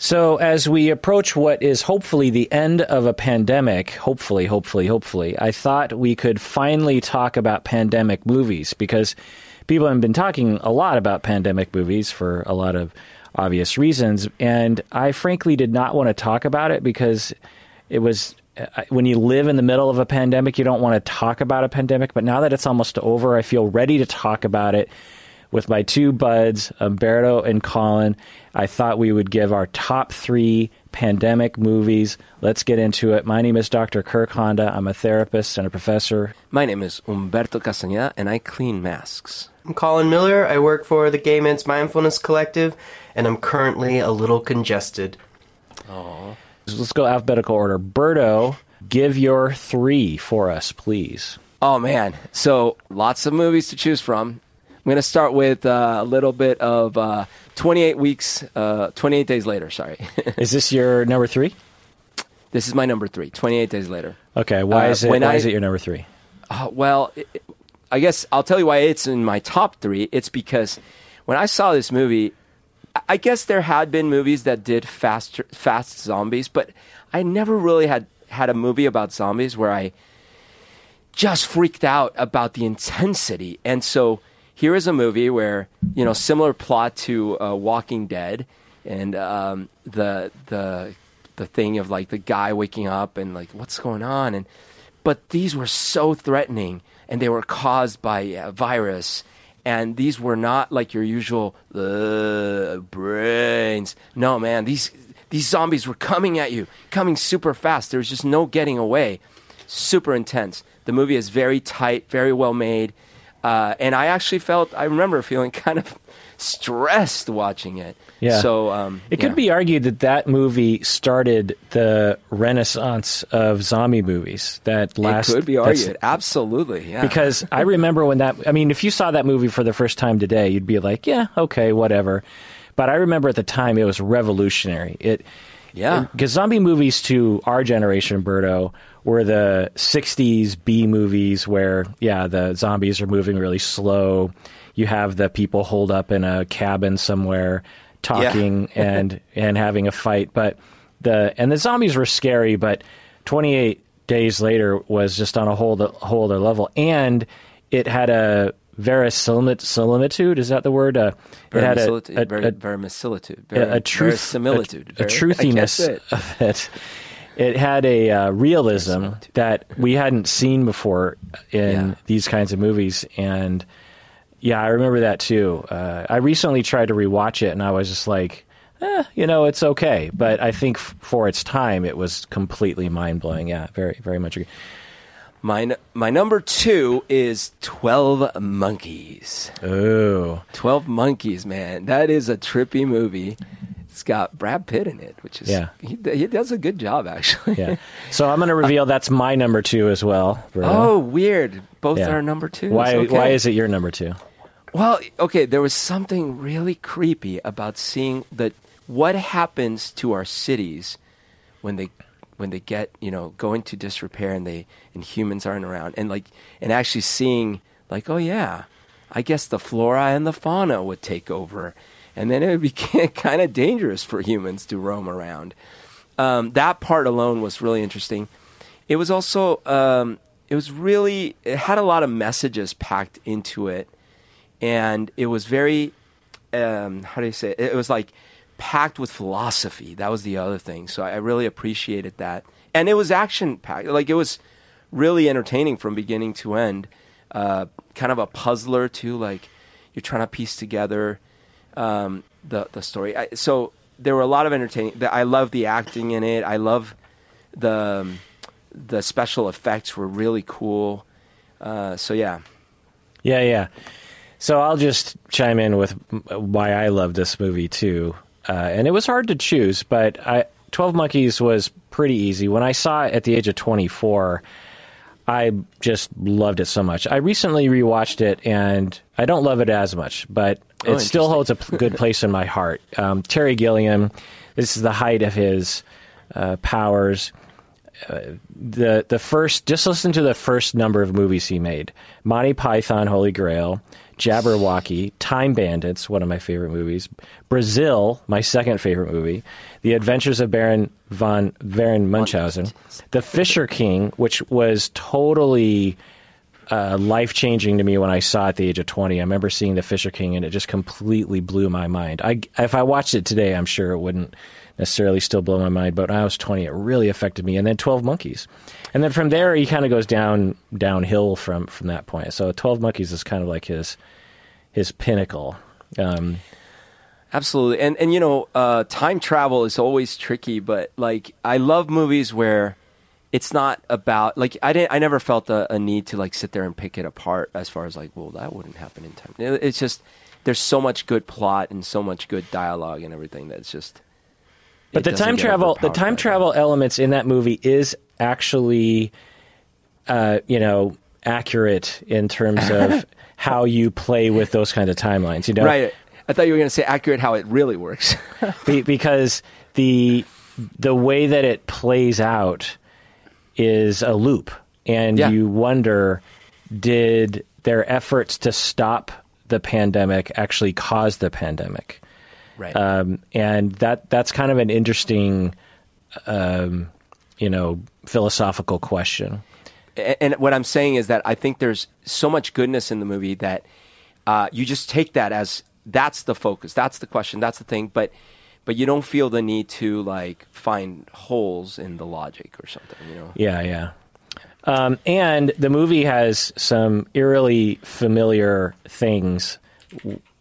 So as we approach what is hopefully the end of a pandemic, hopefully, I thought we could finally talk about pandemic movies, because people have been talking a lot about pandemic movies for a lot of obvious reasons. And I frankly did not want to talk about it because it was, when you live in the middle of a pandemic, you don't want to talk about a pandemic. But now that it's almost over, I feel ready to talk about it. With my two buds, Humberto and Collin, I thought we would give our top three pandemic movies. Let's get into it. My name is Dr. Kirk Honda. I'm a therapist and a professor. My name is Humberto Casanya, and I clean masks. I'm Collin Miller. I work for the Gay Men's Mindfulness Collective, and I'm currently a little congested. Aww. Let's go alphabetical order. Berto, give your three for us, please. Oh, man. So lots of movies to choose from. I'm going to start with a little bit of 28 Days Later, sorry. Is this your number three? This is my number three, 28 Days Later. Okay, why is it your number three? I guess I'll tell you why it's in my top three. It's because when I saw this movie, I guess there had been movies that did fast zombies, but I never really had a movie about zombies where I just freaked out about the intensity. And so here is a movie where, you know, similar plot to Walking Dead, and the thing of like the guy waking up and like what's going on, but these were so threatening, and they were caused by a virus, and these were not like your usual brains. No, man, these zombies were coming at you, coming super fast. There was just no getting away. Super intense. The movie is very tight, very well made. And I actually I remember feeling kind of stressed watching it. Yeah. So it could be argued that movie started the renaissance of zombie movies. It could be argued. Absolutely. Yeah. Because I remember when if you saw that movie for the first time today, you'd be like, yeah, okay, whatever. But I remember at the time it was revolutionary. Because zombie movies to our generation, Berto, were the 60s B movies where, the zombies are moving really slow. You have the people holed up in a cabin somewhere talking and having a fight. But the zombies were scary, but 28 Days Later was just on a whole other level. And it had a verisimilitude, is that the word? It had a truthiness of it. It had a realism that we hadn't seen before in these kinds of movies. And I remember that too. I recently tried to rewatch it, and I was just like, it's okay. But I think for its time, it was completely mind blowing. Yeah, very, very much agree. My number two is 12 Monkeys. Oh. 12 Monkeys, man. That is a trippy movie. It's got Brad Pitt in it, which is... Yeah. He does a good job, actually. Yeah. So I'm going to reveal that's my number two as well. Oh, weird. Both are number two. Why is it your number two? Well, okay, there was something really creepy about seeing what happens to our cities when they get, go into disrepair and humans aren't around, and actually seeing I guess the flora and the fauna would take over, and then it became kind of dangerous for humans to roam around. That part alone was really interesting. It was also, it had a lot of messages packed into it, and it was very, it was like packed with philosophy. That was the other thing. So I really appreciated that. And it was action-packed. It was really entertaining from beginning to end. Kind of a puzzler, too. You're trying to piece together the story. So there were a lot of entertaining. I love the acting in it. I love the special effects were really cool. Yeah. So I'll just chime in with why I love this movie, too. And it was hard to choose, but 12 Monkeys was pretty easy. When I saw it at the age of 24, I just loved it so much. I recently rewatched it, and I don't love it as much, but it still holds a good place in my heart. Terry Gilliam, this is the height of his powers. the first, just listen to the first number of movies he made: Monty Python, Holy Grail, Jabberwocky, Time Bandits, one of my favorite movies, Brazil, my second favorite movie, The Adventures of Baron von Baron Munchausen, The Fisher King, which was totally life-changing to me when I saw it at the age of 20. I remember seeing The Fisher King, and it just completely blew my mind. If I watched it today, I'm sure it wouldn't necessarily still blow my mind, but when I was 20, it really affected me. And then 12 Monkeys. And then from there, he kind of goes downhill from that point. So 12 Monkeys is kind of like his pinnacle. Absolutely. And you know, time travel is always tricky, but like, I love movies where it's not about, like, I never felt a need to like sit there and pick it apart as far as like, well, that wouldn't happen in time. It's just, there's so much good plot and so much good dialogue and everything that's just... But the time travel elements in that movie is actually, you know, accurate in terms of how you play with those kind of timelines. You know, right? I thought you were going to say accurate how it really works, because the way that it plays out is a loop, and yeah. You wonder, did their efforts to stop the pandemic actually cause the pandemic? Right. And that's kind of an interesting, you know, philosophical question. And what I'm saying is that I think there's so much goodness in the movie that you just take that as that's the focus, that's the question, that's the thing. But you don't feel the need to like find holes in the logic or something, you know? Yeah, yeah. And the movie has some eerily familiar things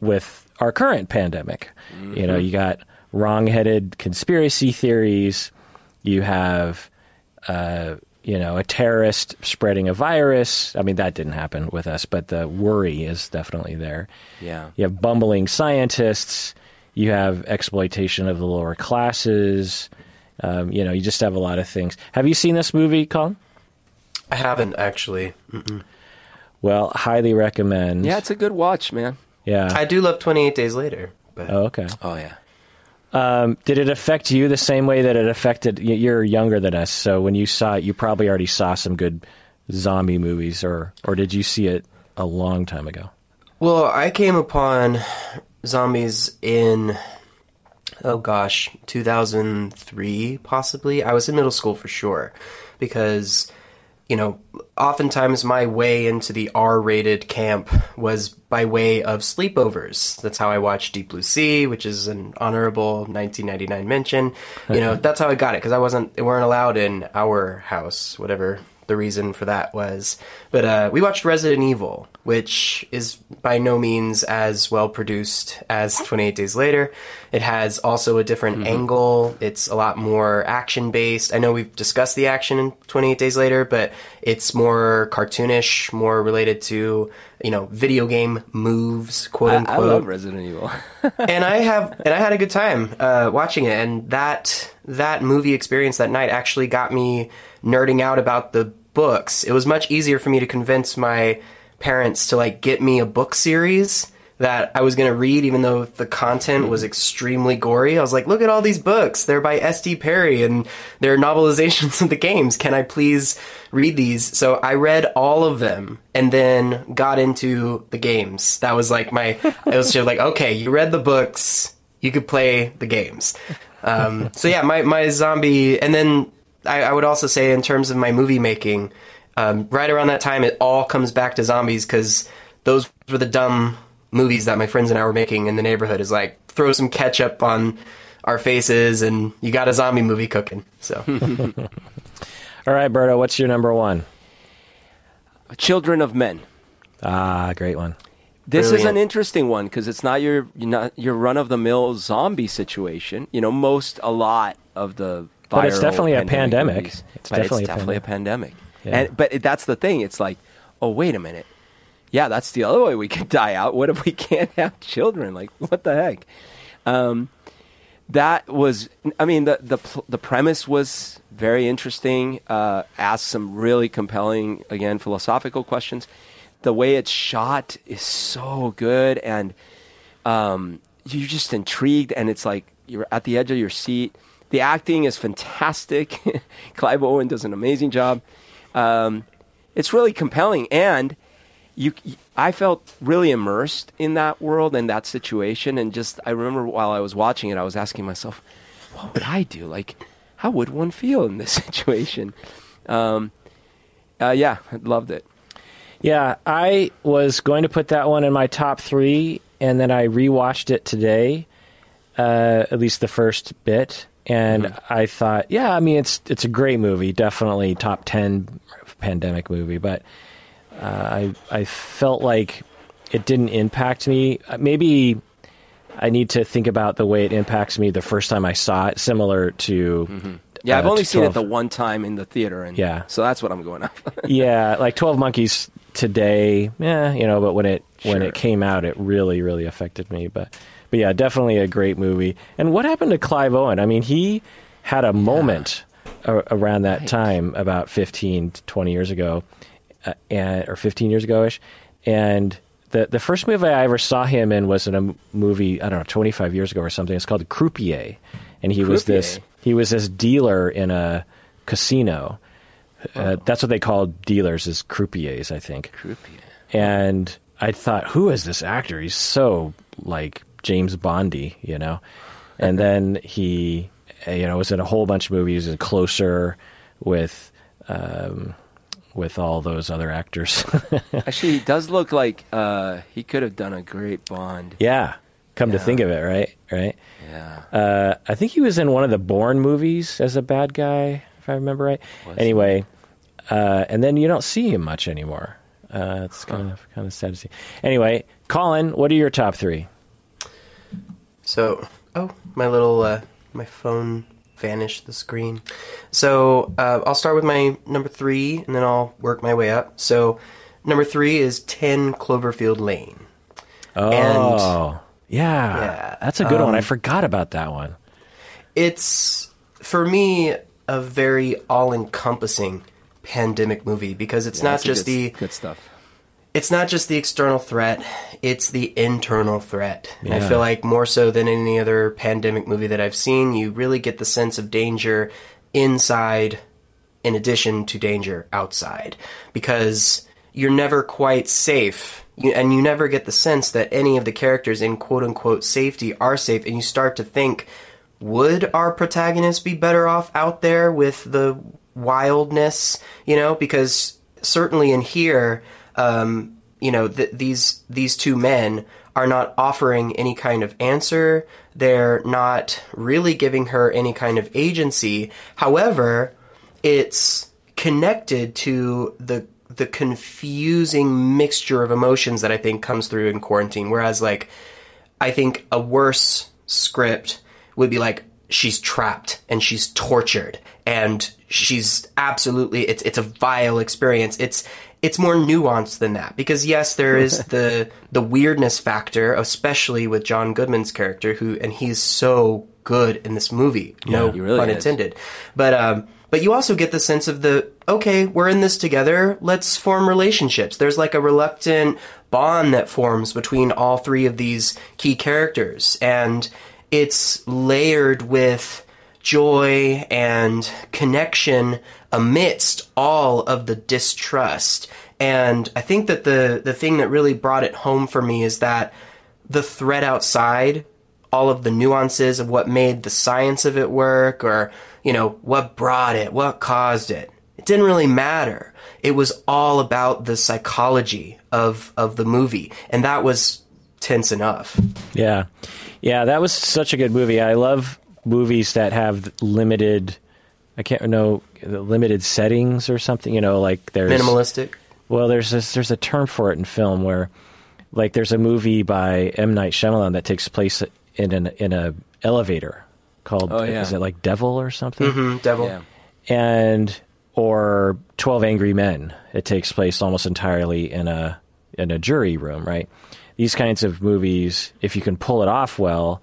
with our current pandemic. Mm-hmm. You know, you got wrong-headed conspiracy theories. You have, you know, a terrorist spreading a virus. I mean, that didn't happen with us, but the worry is definitely there. Yeah. You have bumbling scientists. You have exploitation of the lower classes. You know, you just have a lot of things. Have you seen this movie, Colin? I haven't, actually. Mm-mm. Well, highly recommend. Yeah, it's a good watch, man. Yeah, I do love 28 Days Later. But... Oh, okay. Oh, yeah. Did it affect you the same way that it affected... You're younger than us, so when you saw it, you probably already saw some good zombie movies, or did you see it a long time ago? Well, I came upon zombies in, 2003, possibly. I was in middle school for sure, because... You know, oftentimes my way into the R-rated camp was by way of sleepovers. That's how I watched Deep Blue Sea, which is an honorable 1999 mention. You know, that's how I got it, because they weren't allowed in our house, whatever the reason for that was. But we watched Resident Evil, which is by no means as well produced as 28 Days Later. It has also a different angle. It's a lot more action-based. I know we've discussed the action in 28 Days Later, but it's more cartoonish, more related to, you know, video game moves, quote-unquote. I love Resident Evil. and I had a good time watching it, and that movie experience that night actually got me nerding out about the books. It was much easier for me to convince my parents to like get me a book series that I was going to read, even though the content was extremely gory. I was like, look at all these books. They're by S.D. Perry, and they're novelizations of the games. Can I please read these? So I read all of them and then got into the games. That was like it was just like, okay, you read the books, you could play the games. So yeah, my zombie, and then I would also say in terms of my movie making, right around that time, it all comes back to zombies, because those were the dumb movies that my friends and I were making in the neighborhood. Is like, throw some ketchup on our faces and you got a zombie movie cooking. So all right, Berto, what's your number one? Children of Men. Great one. This Brilliant. Is an interesting one, because it's not your run-of-the-mill zombie situation. You know, a lot of the viral, but it's definitely a pandemic. Movies, it's definitely a pandemic. Yeah. But that's the thing. It's like, oh, wait a minute. Yeah, that's the other way we could die out. What if we can't have children? Like, what the heck? That was, I mean, the premise was very interesting. Asked some really compelling, again, philosophical questions. The way it's shot is so good, and you're just intrigued, and it's like you're at the edge of your seat. The acting is fantastic. Clive Owen does an amazing job. It's really compelling, and I felt really immersed in that world and that situation. And just, I remember while I was watching it, I was asking myself, what would I do? Like, how would one feel in this situation? Yeah, I loved it. Yeah, I was going to put that one in my top three, and then I rewatched it today, at least the first bit, and I thought, yeah, I mean, it's a great movie, definitely top 10 pandemic movie, but I felt like it didn't impact me. Maybe I need to think about the way it impacts me the first time I saw it, similar to... Yeah, I've only seen it the one time in the theater, and so that's what I'm going off. Yeah, like 12 Monkeys today, but when it came out, it really, really affected me. But yeah, definitely a great movie. And what happened to Clive Owen? I mean, he had a moment around that time, about 15 to 20 years ago, or 15 years ago-ish, and... The first movie I ever saw him in was in a movie, I don't know, 25 years ago or something. It's called Croupier, and he was this dealer in a casino. That's what they called dealers, is croupiers, I think. Croupier. And I thought, who is this actor? He's so like James Bondy, you know. And then he, was in a whole bunch of movies, and Closer with all those other actors. Actually, he does look like he could have done a great Bond. Yeah. Come to think of it, right? Right? Yeah. I think he was in one of the Bourne movies as a bad guy, if I remember right. Anyway, and then you don't see him much anymore. It's kind of sad to see. Anyway, Colin, what are your top three? So, my little, my phone... vanish the screen. So I'll start with my number three, and then I'll work my way up. So number three is 10 Cloverfield Lane. Oh, and, yeah. That's a good one. I forgot about that one. It's, for me, a very all-encompassing pandemic movie, because it's not just good stuff. It's not just the external threat, it's the internal threat. Yeah. I feel like more so than any other pandemic movie that I've seen, you really get the sense of danger inside in addition to danger outside. Because you're never quite safe, and you never get the sense that any of the characters in quote-unquote safety are safe, and you start to think, would our protagonists be better off out there with the wildness? Because certainly in here... these two men are not offering any kind of answer. They're not really giving her any kind of agency. However, it's connected to the confusing mixture of emotions that I think comes through in Quarantine. Whereas, like, I think a worse script would be like, she's trapped and she's tortured and she's absolutely, it's a vile experience. It's more nuanced than that, because yes, there is the weirdness factor, especially with John Goodman's character, and he's so good in this movie. No pun intended. But you also get the sense of we're in this together. Let's form relationships. There's like a reluctant bond that forms between all three of these key characters, and it's layered with joy and connection amidst all of the distrust. And I think that the thing that really brought it home for me is that the threat outside, all of the nuances of what made the science of it work, or, what brought it, what caused it, it didn't really matter. It was all about the psychology of the movie. And that was tense enough. Yeah. Yeah, that was such a good movie. I love movies that have limited settings or something, like there's minimalistic. Well, there's a term for it in film where, like, there's a movie by M. Night Shyamalan that takes place in a elevator called, is it like Devil or something? Mm-hmm, Devil. Yeah. Or 12 Angry Men. It takes place almost entirely in a jury room, right? These kinds of movies, if you can pull it off well,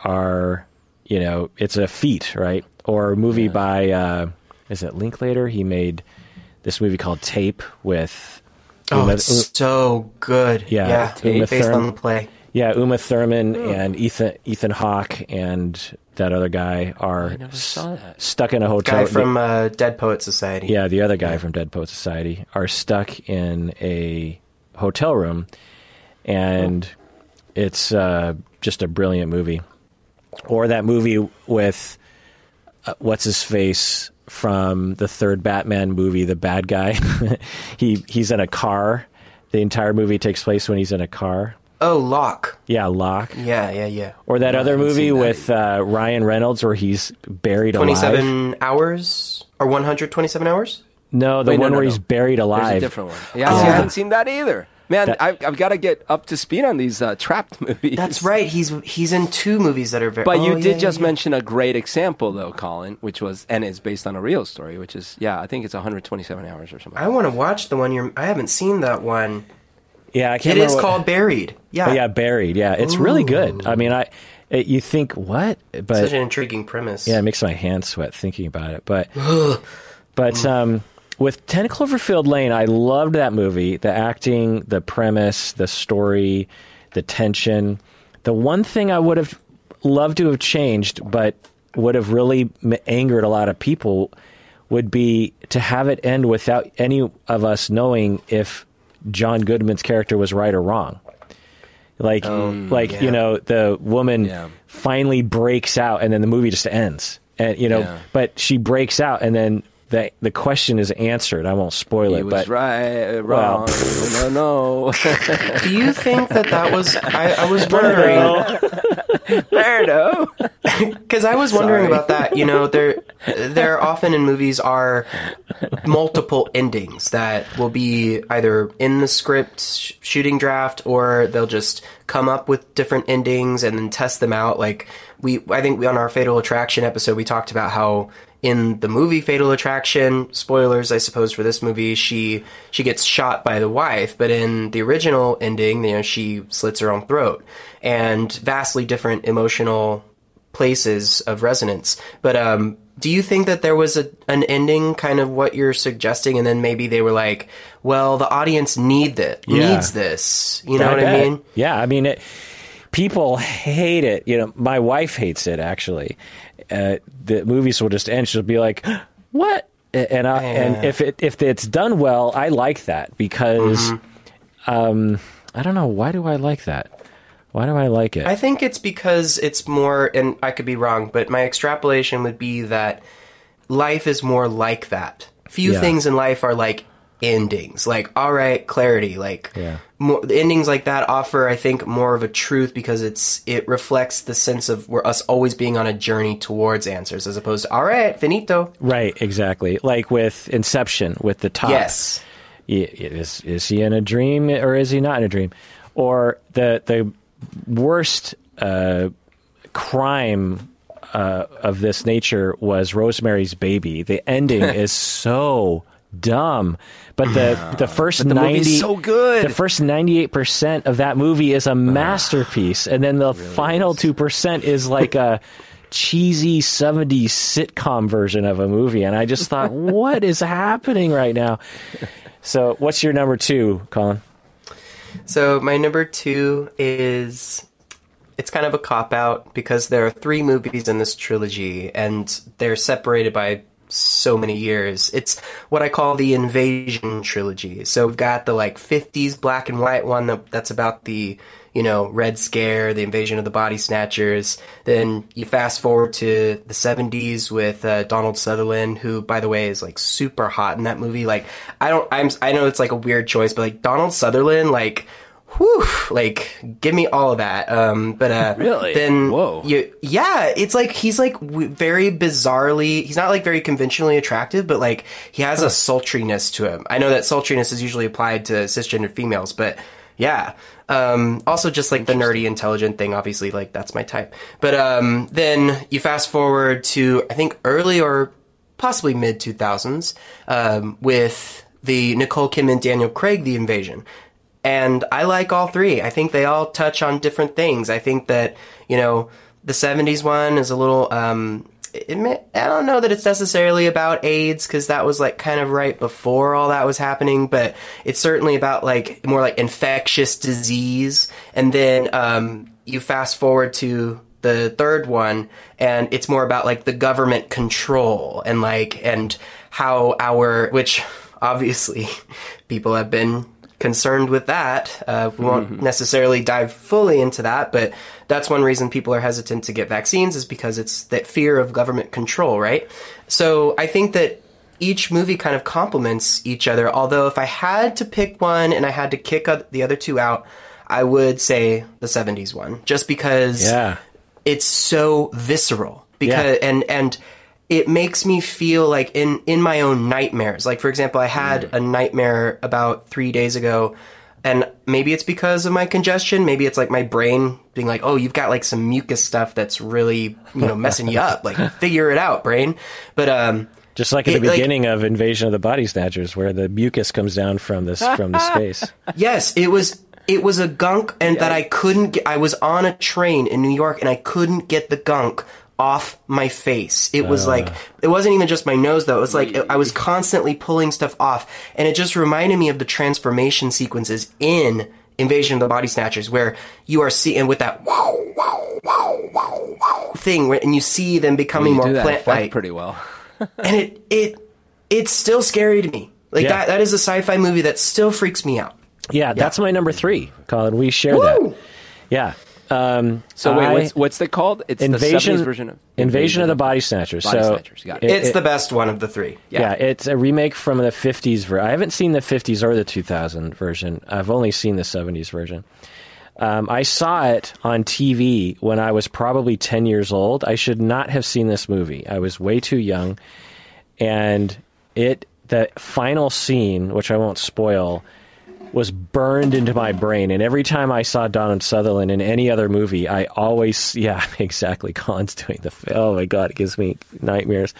are, it's a feat, right? Or a movie by, is it Linklater? He made this movie called Tape with... it's so good. Yeah. Based on the play. Yeah, Uma Thurman and Ethan Hawke and that other guy are stuck in a hotel. The guy from Dead Poets Society. Yeah, the other guy from Dead Poets Society are stuck in a hotel room, and it's just a brilliant movie. Or that movie with what's-his-face from the third Batman movie, the bad guy. He's in a car. The entire movie takes place when he's in a car. Oh, Locke. Yeah, Locke. Yeah. Or that other movie with Ryan Reynolds where he's buried 27 alive. 27 Hours? Or 127 Hours? No, the where he's buried alive. There's a different one. Yeah, I haven't seen that either. Man, that, I've got to get up to speed on these Trapped movies. That's right. He's in two movies that are very... But you did mention a great example, though, Colin, which was... And it's based on a real story, which is... Yeah, I think it's 127 Hours or something. I want to watch the one I haven't seen that one. Yeah, I can't remember. It is called Buried. Yeah. Oh, yeah, Buried. Yeah, it's really good. I mean, you think, what? But such an intriguing premise. Yeah, it makes my hands sweat thinking about it. But with 10 Cloverfield Lane, I loved that movie. The acting, the premise, the story, the tension. The one thing I would have loved to have changed, but would have really angered a lot of people, would be to have it end without any of us knowing if John Goodman's character was right or wrong. You know, the woman finally breaks out and then the movie just ends. And, you know, but she breaks out and then the question is answered. I won't spoil it. He was right, wrong. Well, no. Do you think that was... I was wondering... Birdo. Because I was wondering about that. You know, there often in movies are multiple endings that will be either in the script shooting draft, or they'll just come up with different endings and then test them out. Like I think on our Fatal Attraction episode, we talked about how in the movie Fatal Attraction, spoilers, I suppose, for this movie, she gets shot by the wife, but in the original ending, you know, she slits her own throat. And vastly different emotional places of resonance. But do you think that there was an ending, kind of what you're suggesting, and then maybe they were like, well, the audience needs this. You know what I mean? Yeah, I mean, people hate it. You know, my wife hates it, actually. The movies will just end. She'll be like, what? And if it's done well, I like that because I don't know. Why do I like that? Why do I like it? I think it's because it's more, and I could be wrong, but my extrapolation would be that life is more like that. Few things in life are like endings, like, all right, clarity, like more, endings like that offer, I think, more of a truth because it reflects the sense of us always being on a journey towards answers as opposed to, all right, finito. Right, exactly. Like with Inception, with the top. Yes. Is he in a dream or is he not in a dream? Or the worst crime of this nature was Rosemary's Baby. The ending is so dumb, but the first 98% of that movie is a masterpiece, and then the final 2% is like a cheesy 70s sitcom version of a movie. And I just thought, what is happening right now? So, what's your number 2, Colin? So my number 2 is, it's kind of a cop-out because there are 3 movies in this trilogy and they're separated by so many years. It's what I call the Invasion trilogy. So we've got the 50s black and white one that's about the, you know, Red Scare, the invasion of the Body Snatchers. Then you fast forward to the 70s with Donald Sutherland, who, by the way, is super hot in that movie. I know it's a weird choice, but Donald Sutherland, whew, give me all of that. Really? Then whoa. It's he's very bizarrely, he's not very conventionally attractive, but he has a sultriness to him. I know that sultriness is usually applied to cisgendered females, but yeah. Also just the nerdy intelligent thing, obviously, that's my type. But then you fast forward to, I think, early or possibly mid 2000s with the Nicole Kim and Daniel Craig, The Invasion. And I like all 3. I think they all touch on different things. I think that, you know, the 70s one is a little I don't know that it's necessarily about AIDS, because that was like kind of right before all that was happening, but it's certainly about like more like infectious disease. And then you fast forward to the third one, and it's more about like the government control and like, and how our, which obviously people have been concerned with that. We won't necessarily dive fully into that, but that's one reason people are hesitant to get vaccines, is because it's that fear of government control, right? So I think that each movie kind of complements each other, although if I had to pick one and I had to kick the other two out, I would say the 70s one, just because it's so visceral. Because and it makes me feel like in my own nightmares. Like, for example, I had a nightmare about 3 days ago, and maybe it's because of my congestion. Maybe it's like my brain being like, oh, you've got like some mucus stuff that's really, you know, messing you up. Like, figure it out, brain. But just like at the beginning of Invasion of the Body Snatchers, where the mucus comes down from this from the space. Yes, it was. It was a gunk, and that I couldn't get. I was on a train in New York, and I couldn't get the gunk off my face. It was like, it wasn't even just my nose though. It was like, I was constantly pulling stuff off, and it just reminded me of the transformation sequences in Invasion of the Body Snatchers, where you are seeing with that wow, wow, wow, wow, wow thing, and you see them becoming more plant-like pretty well. And it's still scary to me. Like that is a sci-fi movie that still freaks me out. Yeah. That's my number 3, Colin. We share that. Yeah. So wait, what's it called? It's Invasion, the 70s version of Invasion of the Body Snatchers. Snatchers. Got it. It's the best one of the three. Yeah, it's a remake from the 50s version. I haven't seen the 50s or the 2000 version. I've only seen the 70s version. I saw it on TV when I was probably 10 years old. I should not have seen this movie. I was way too young. And the final scene, which I won't spoil, was burned into my brain. And every time I saw Donald Sutherland in any other movie, I always, Colin's doing oh my God, it gives me nightmares.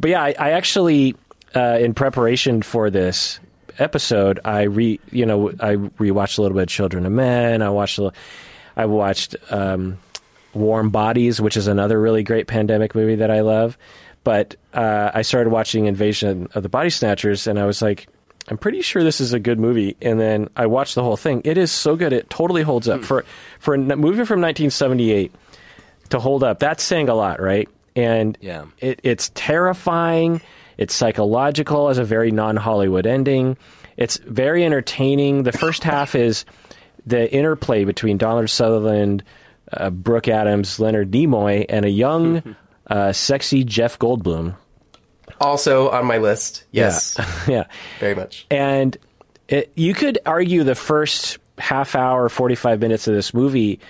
But yeah, I actually, in preparation for this episode, I rewatched a little bit of Children of Men. I watched Warm Bodies, which is another really great pandemic movie that I love. But I started watching Invasion of the Body Snatchers, and I was like, I'm pretty sure this is a good movie. And then I watched the whole thing. It is so good. It totally holds up. For a movie from 1978 to hold up, that's saying a lot, right? And it's terrifying. It's psychological, as a very non-Hollywood ending. It's very entertaining. The first half is the interplay between Donald Sutherland, Brooke Adams, Leonard Nimoy, and a young, sexy Jeff Goldblum. Also on my list. Yes. Yeah. Very much. And you could argue the first half hour, 45 minutes of this movie,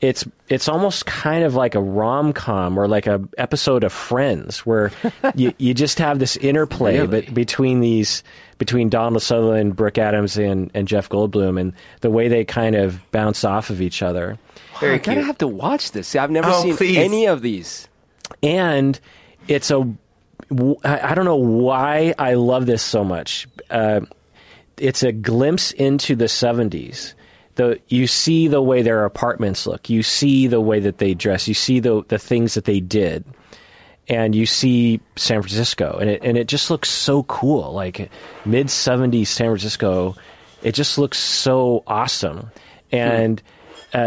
it's almost kind of like a rom-com or like a episode of Friends, where you just have this interplay between Donald Sutherland, Brooke Adams, and Jeff Goldblum, and the way they kind of bounce off of each other. Very cute. I kind of have to watch this. I've never seen any of these. And it's I don't know why I love this so much. It's a glimpse into the 70s. You see the way their apartments look. You see the way that they dress. You see the things that they did. And you see San Francisco. And it just looks so cool. Like, mid-70s San Francisco, it just looks so awesome. And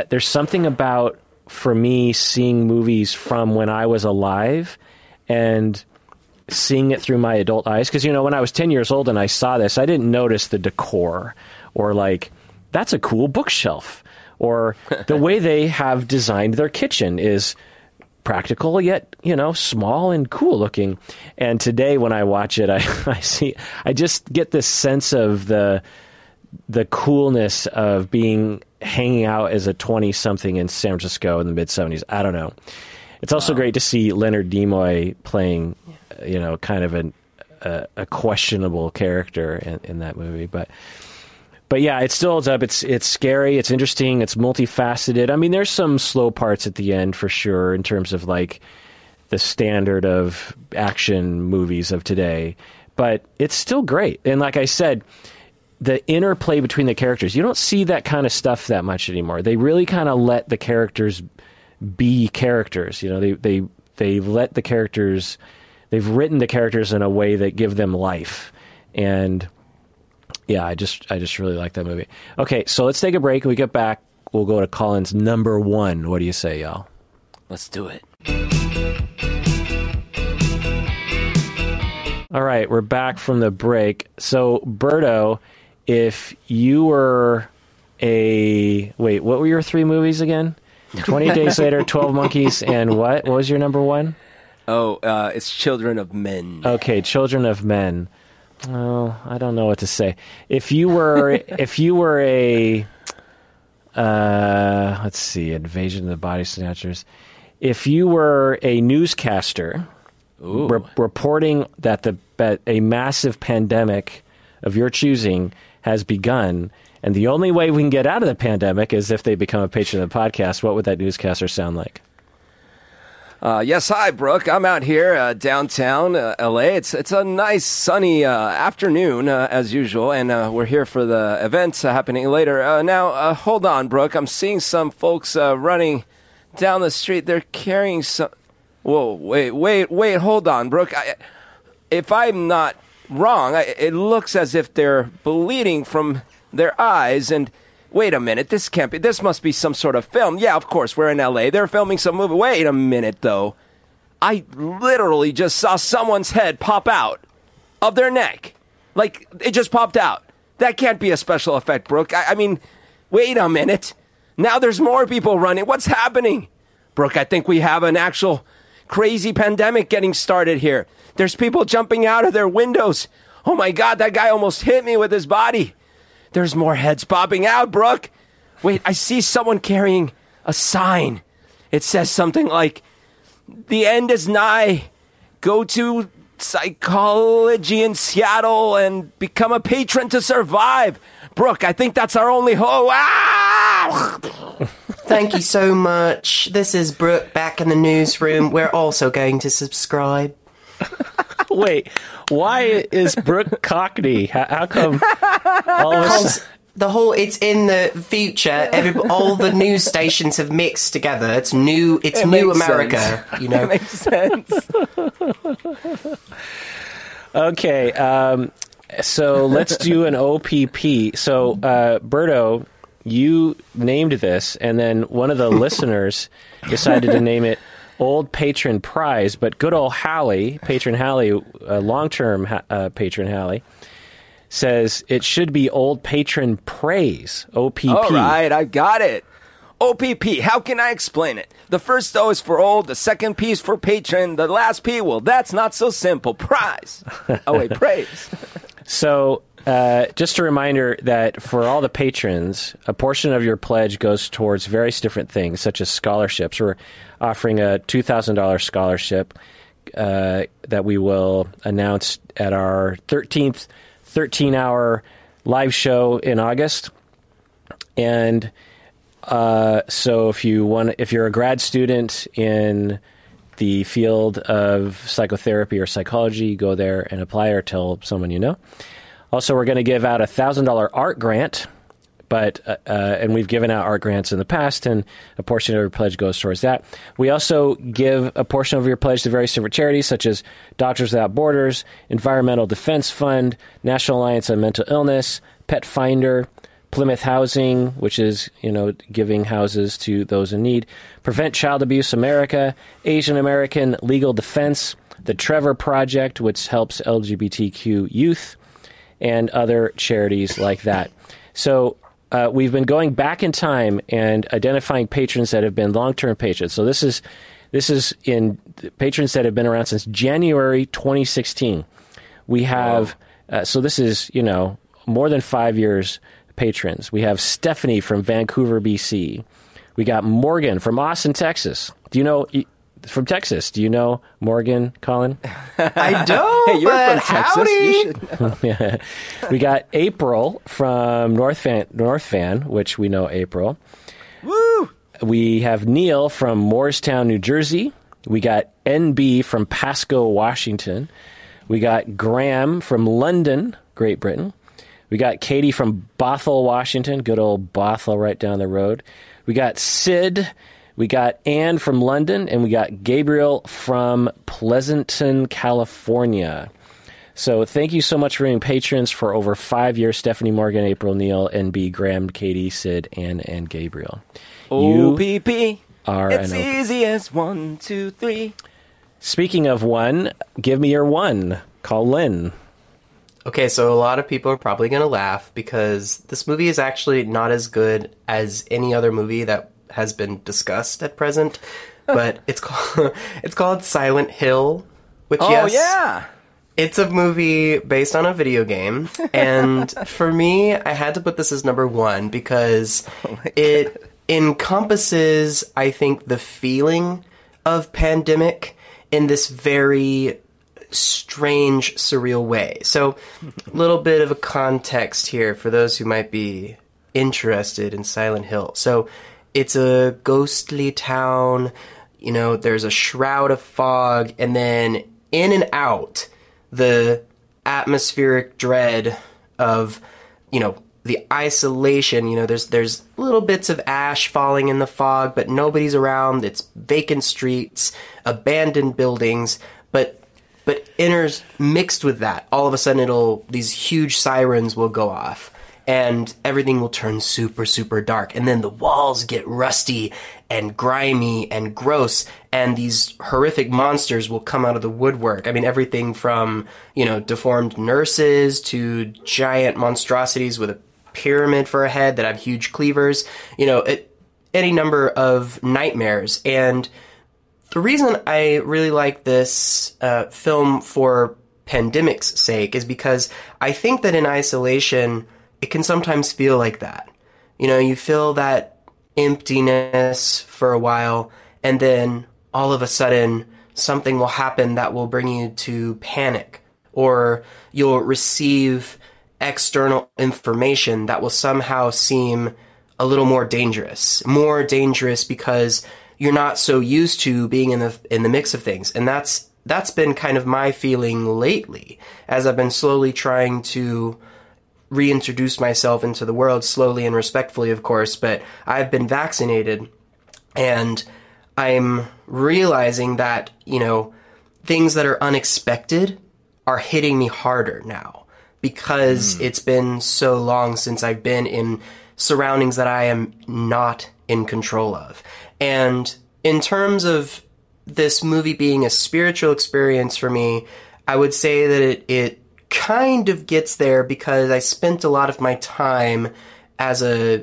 there's something about, for me, seeing movies from when I was alive and seeing it through my adult eyes. Because, when I was 10 years old and I saw this, I didn't notice the decor or like, that's a cool bookshelf, or the way they have designed their kitchen is practical yet, small and cool looking. And today when I watch it, I just get this sense of the coolness of hanging out as a 20 something in San Francisco in the mid 70s. I don't know. It's also great to see Leonard Nimoy playing, kind of a questionable character in that movie. But yeah, it still holds up. It's scary. It's interesting. It's multifaceted. I mean, there's some slow parts at the end for sure, in terms of like the standard of action movies of today, but it's still great. And like I said, the interplay between the characters, you don't see that kind of stuff that much anymore. They really kind of let the characters be characters. They They let the characters, they've written the characters in a way that give them life. And yeah, I just really like that movie. Okay, so let's take a break. When we get back, we'll go to Colin's number one. What do you say, y'all? Let's do it. All right, we're back from the break. So, Berto, if you were Wait, what were your three movies again? 28 Days Later, 12 Monkeys, and what? What was your number one? Oh, it's Children of Men. Okay, Children of Men. Oh, I don't know what to say. If you were a... let's see, Invasion of the Body Snatchers. If you were a newscaster reporting that a massive pandemic of your choosing has begun, and the only way we can get out of the pandemic is if they become a patron of the podcast, what would that newscaster sound like? Yes, hi, Brooke. I'm out here downtown L.A. It's a nice sunny afternoon, as usual, and we're here for the events happening later. Now, hold on, Brooke. I'm seeing some folks running down the street. They're carrying some... Whoa, wait, hold on, Brooke. If I'm not wrong, it looks as if they're bleeding from their eyes and... Wait a minute, this can't be... This must be some sort of film. Yeah, of course, we're in L.A. They're filming some movie. Wait a minute, though. I literally just saw someone's head pop out of their neck. Like, it just popped out. That can't be a special effect, Brooke. I mean, wait a minute. Now there's more people running. What's happening? Brooke, I think we have an actual crazy pandemic getting started here. There's people jumping out of their windows. Oh, my God, that guy almost hit me with his body. There's more heads popping out, Brooke. Wait, I see someone carrying a sign. It says something like, "The end is nigh. Go to psychology in Seattle and become a patron to survive." Brooke, I think that's our only hope. Ah! Thank you so much. This is Brooke back in the newsroom. We're also going to subscribe. Wait, why is Brooke Cockney? How come all of us... The whole, it's in the future. All the news stations have mixed together. It's new America, sense. You know. It makes sense. Okay, so let's do an OPP. So, Berto, you named this, and then one of the listeners decided to name it Old Patron Prize, but good old Hallie, Patron Hallie, long-term Patron Hallie, says it should be Old Patron Praise, OPP. All right, I got it. OPP, how can I explain it? The first O is for old, the second P is for patron, the last P, well, that's not so simple. Prize. Oh, wait, praise. So, just a reminder that for all the patrons, a portion of your pledge goes towards various different things, such as scholarships. We're offering a $2,000 scholarship that we will announce at our 13th 13-hour live show in August. And so if you're a grad student in the field of psychotherapy or psychology, you go there and apply or tell someone you know. Also, we're going to give out a $1,000 art grant, but and we've given out art grants in the past, and a portion of your pledge goes towards that. We also give a portion of your pledge to various different charities, such as Doctors Without Borders, Environmental Defense Fund, National Alliance on Mental Illness, Pet Finder, Plymouth Housing, which is, you know, giving houses to those in need, Prevent Child Abuse America, Asian American Legal Defense, the Trevor Project, which helps LGBTQ youth, and other charities like that. So we've been going back in time and identifying patrons that have been long-term patrons. So this is in patrons that have been around since January 2016. We have, so this is, you know, more than 5 years patrons. We have Stephanie from Vancouver, BC. We got Morgan from Austin, Texas. Do you know Morgan, Colin? I don't, hey, you're but from Texas. Howdy! You should know. We got April from North Van, which we know April. Woo! We have Neil from Morristown, New Jersey. We got NB from Pasco, Washington. We got Graham from London, Great Britain. We got Katie from Bothell, Washington. Good old Bothell right down the road. We got Sid. We got Anne from London, and we got Gabriel from Pleasanton, California. So thank you so much for being patrons for over 5 years, Stephanie Morgan, April Neal, NB, Graham, Katie, Sid, Anne, and Gabriel. OPP. It's easy as 1, 2, 3. Speaking of one, give me your one. Call Lynn. Okay, so a lot of people are probably going to laugh because this movie is actually not as good as any other movie that has been discussed at present, but it's called Silent Hill, which it's a movie based on a video game, and for me, I had to put this as number one because it encompasses, I think, the feeling of pandemic in this very strange, surreal way. So, a little bit of a context here for those who might be interested in Silent Hill. So, it's a ghostly town, you know, there's a shroud of fog, and then in and out, the atmospheric dread of, you know, the isolation, you know, there's little bits of ash falling in the fog, but nobody's around, it's vacant streets, abandoned buildings, but intermixed with that, all of a sudden these huge sirens will go off. And everything will turn super, super dark. And then the walls get rusty and grimy and gross. And these horrific monsters will come out of the woodwork. I mean, everything from, you know, deformed nurses to giant monstrosities with a pyramid for a head that have huge cleavers. You know, any number of nightmares. And the reason I really like this film for pandemic's sake is because I think that in isolation, it can sometimes feel like that. You know, you feel that emptiness for a while, and then all of a sudden something will happen that will bring you to panic, or you'll receive external information that will somehow seem a little more dangerous because you're not so used to being in the mix of things. And that's been kind of my feeling lately as I've been slowly trying to reintroduce myself into the world, slowly and respectfully, of course, but I've been vaccinated, and I'm realizing that, you know, things that are unexpected are hitting me harder now because it's been so long since I've been in surroundings that I am not in control of. And in terms of this movie being a spiritual experience for me, I would say that it kind of gets there because I spent a lot of my time as a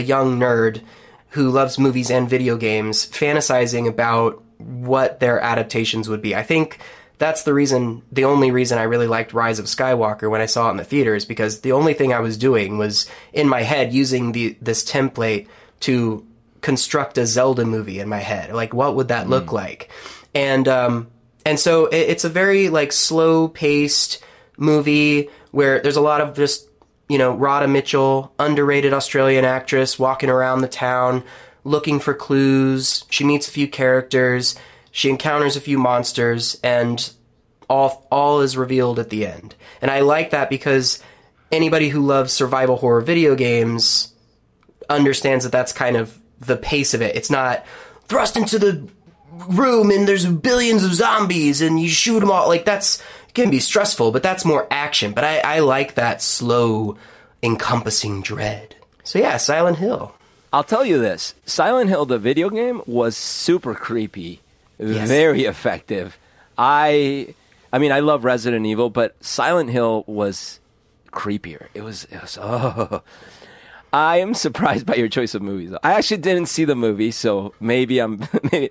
young nerd who loves movies and video games fantasizing about what their adaptations would be. I think that's the only reason I really liked Rise of Skywalker when I saw it in the theaters, because the only thing I was doing was in my head using this template to construct a Zelda movie in my head. Like, what would that look like? And so it's a very like slow paced movie where there's a lot of just, you know, Radha Mitchell, underrated Australian actress, walking around the town looking for clues. She meets a few characters, she encounters a few monsters, and all is revealed at the end. And I like that because anybody who loves survival horror video games understands that that's kind of the pace of it. It's not thrust into the room and there's billions of zombies and you shoot them all. Like, that's can be stressful, but that's more action. But I like that slow, encompassing dread. So yeah, Silent Hill. I'll tell you this. Silent Hill, the video game, was super creepy. Yes. Very effective. I mean, I love Resident Evil, but Silent Hill was creepier. It was I am surprised by your choice of movies. I actually didn't see the movie, so maybe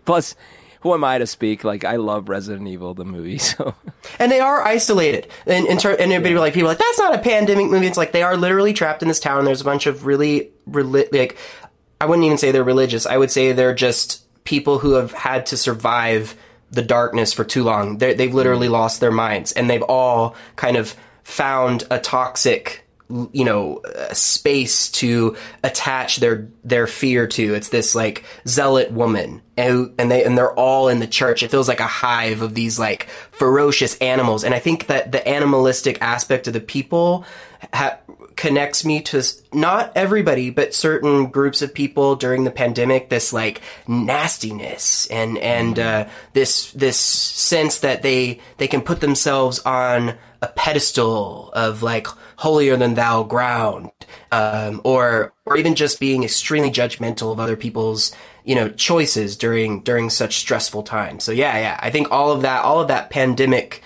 plus, who am I to speak? Like, I love Resident Evil, the movie, so... And they are isolated. And everybody, like, people are like, that's not a pandemic movie. It's like, they are literally trapped in this town. There's a bunch of really... I wouldn't even say they're religious. I would say they're just people who have had to survive the darkness for too long. They've literally lost their minds. And they've all kind of found a toxic, you know, space to attach their fear to. It's this like zealot woman, and they're all in the church. It feels like a hive of these like ferocious animals. And I think that the animalistic aspect of the people connects me to not everybody, but certain groups of people during the pandemic, this like nastiness and this sense that they can put themselves on a pedestal of like holier than thou ground, or even just being extremely judgmental of other people's, you know, choices during such stressful times. So yeah. I think all of that pandemic,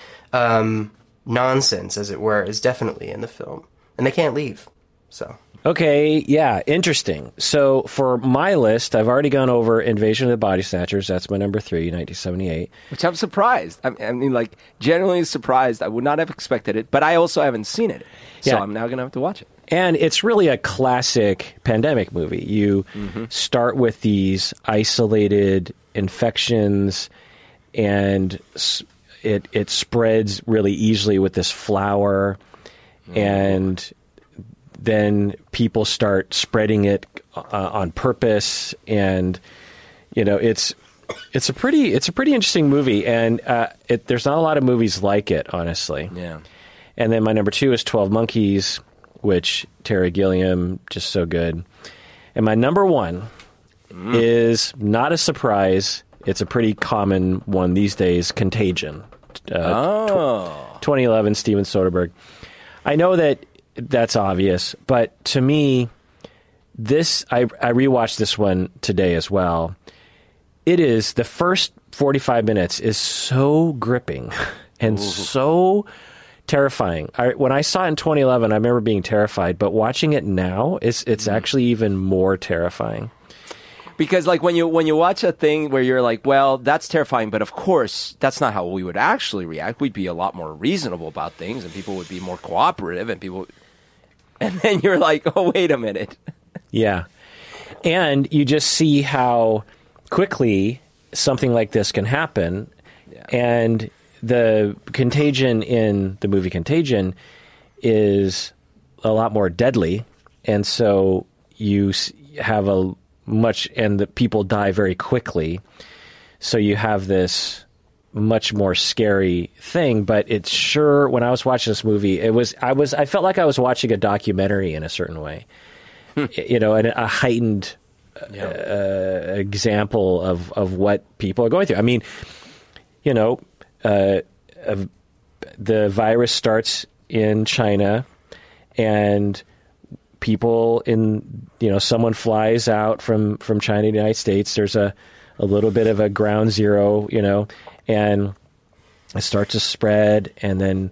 nonsense, as it were, is definitely in the film, and they can't leave. So okay, yeah, interesting. So for my list, I've already gone over Invasion of the Body Snatchers. That's my number 3, 1978. Which I'm surprised. I mean, like, genuinely surprised. I would not have expected it, but I also haven't seen it, so yeah. I'm now going to have to watch it. And it's really a classic pandemic movie. You start with these isolated infections, and it spreads really easily with this flower, and then people start spreading it on purpose, and you know it's a pretty interesting movie, and there's not a lot of movies like it, honestly. Yeah. And then my number 2 is 12 Monkeys, which Terry Gilliam, just so good. And my number 1 is not a surprise. It's a pretty common one these days, Contagion. 2011, Steven Soderbergh. I know that that's obvious, but to me, this I rewatched this one today as well. It is, the first 45 minutes is so gripping and so terrifying. When I saw it in 2011, I remember being terrified, but watching it now, it's actually even more terrifying. Because like when you watch a thing where you're like, well, that's terrifying, but of course that's not how we would actually react. We'd be a lot more reasonable about things, and people would be more cooperative, and then you're like, oh, wait a minute. Yeah. And you just see how quickly something like this can happen. Yeah. And the contagion in the movie Contagion is a lot more deadly, and so you have and the people die very quickly. So you have this much more scary thing, but it's sure, when I was watching this movie, I felt like I was watching a documentary in a certain way, you know, and a heightened example of what people are going through. I mean, you know, the virus starts in China, and people in, you know, someone flies out from China to the United States. There's a little bit of a ground zero, you know, and it starts to spread, and then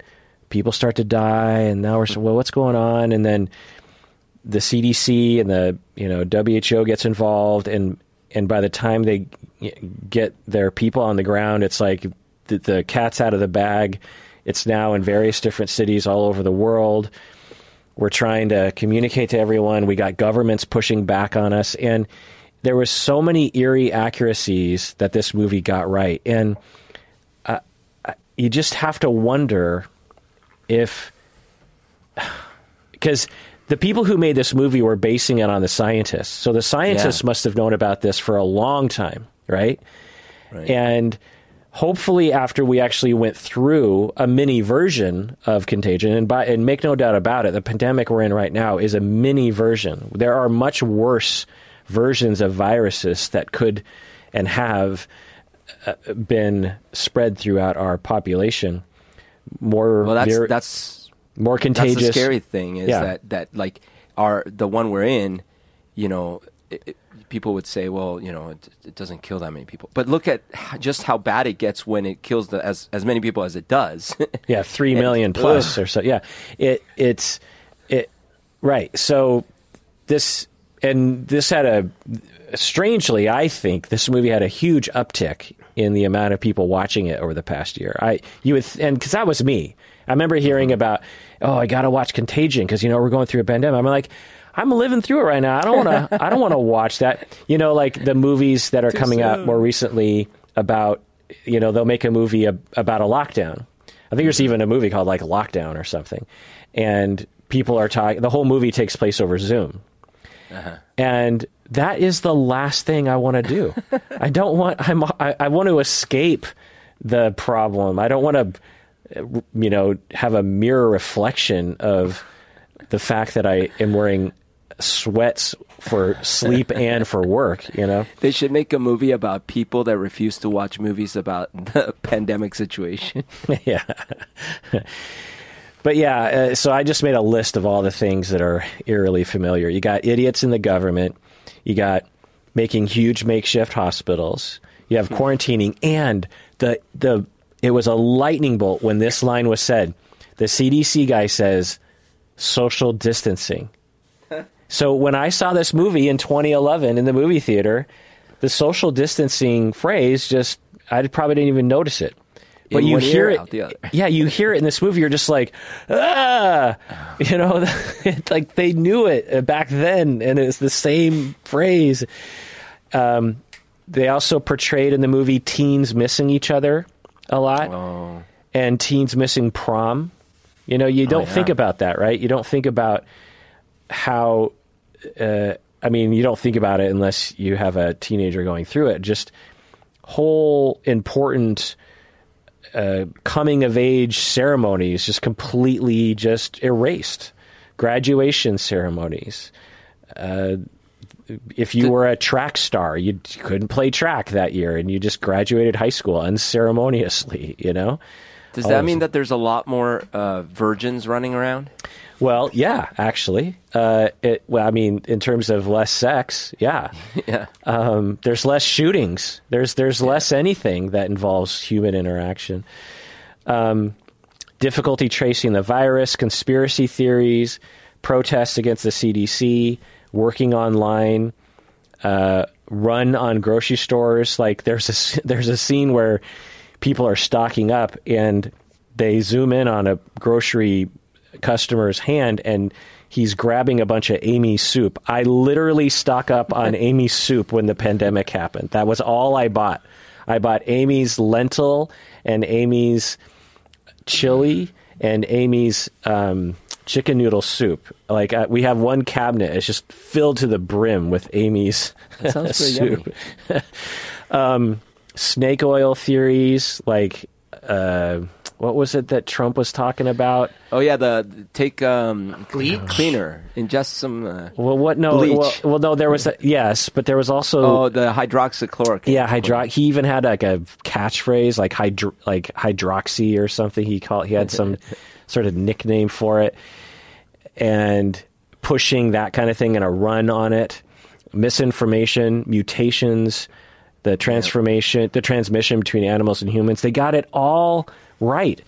people start to die. And now we're well, what's going on? And then the CDC and the, you know, WHO gets involved. And by the time they get their people on the ground, it's like the cat's out of the bag. It's now in various different cities all over the world. We're trying to communicate to everyone. We got governments pushing back on us. And there was so many eerie accuracies that this movie got right. And you just have to wonder if... Because the people who made this movie were basing it on the scientists. So the scientists must have known about this for a long time, right? And... hopefully after we actually went through a mini version of Contagion, and make no doubt about it, the pandemic we're in right now is a mini version. There are much worse versions of viruses that could and have been spread throughout our population. That's more contagious. That's the scary thing is that like the one we're in, you know, people would say, well, you know, it doesn't kill that many people. But look at just how bad it gets when it kills as many people as it does. Yeah, 3 million plus or so. Yeah, it's right. So this had strangely, I think this movie had a huge uptick in the amount of people watching it over the past year. Because that was me. I remember hearing about, oh, I got to watch Contagion because, you know, we're going through a pandemic. I'm like, I'm living through it right now. I don't want to watch that. You know, like the movies that are coming out more recently about, you know, they'll make a movie about a lockdown. I think there's even a movie called like Lockdown or something. And people are talking, the whole movie takes place over Zoom. Uh-huh. And that is the last thing I want to do. I want to escape the problem. I don't want to, you know, have a mirror reflection of the fact that I am wearing sweats for sleep and for work, you know? They should make a movie about people that refuse to watch movies about the pandemic situation. Yeah. But yeah, so I just made a list of all the things that are eerily familiar. You got idiots in the government. You got making huge makeshift hospitals. You have quarantining. And it was a lightning bolt when this line was said. The CDC guy says social distancing. So when I saw this movie in 2011 in the movie theater, the social distancing phrase I probably didn't even notice it. But you hear it. Yeah, you hear it in this movie. You're just like, ah, you know, like they knew it back then. And it's the same phrase. They also portrayed in the movie teens missing each other a lot. Oh. And teens missing prom. You know, you don't think about that, right? You don't think about how... I mean, you don't think about it unless you have a teenager going through it. Just whole important coming of age ceremonies, just completely erased. Graduation ceremonies. If you were a track star, you couldn't play track that year, and you just graduated high school unceremoniously. You know? Does that mean that there's a lot more virgins running around? Well, yeah, actually. I mean, in terms of less sex, yeah. Yeah. There's less shootings. There's less anything that involves human interaction. Difficulty tracing the virus, conspiracy theories, protests against the CDC, working online, run on grocery stores. Like there's a scene where people are stocking up and they zoom in on a grocery customer's hand and he's grabbing a bunch of Amy's soup. I literally stock up on Amy's soup when the pandemic happened. That was all I bought. I bought Amy's lentil and Amy's chili and Amy's chicken noodle soup. Like we have one cabinet. It's just filled to the brim with Amy's that sounds soup. Snake oil theories, like... what was it that Trump was talking about? Oh yeah, take cleaner, ingest some. Bleach. No, there was but there was also the hydroxychloroquine. Yeah, He even had like a catchphrase, like hydroxy or something. He had some sort of nickname for it, and pushing that kind of thing and a run on it. Misinformation, mutations, the transformation, the transmission between animals and humans. They got it all right.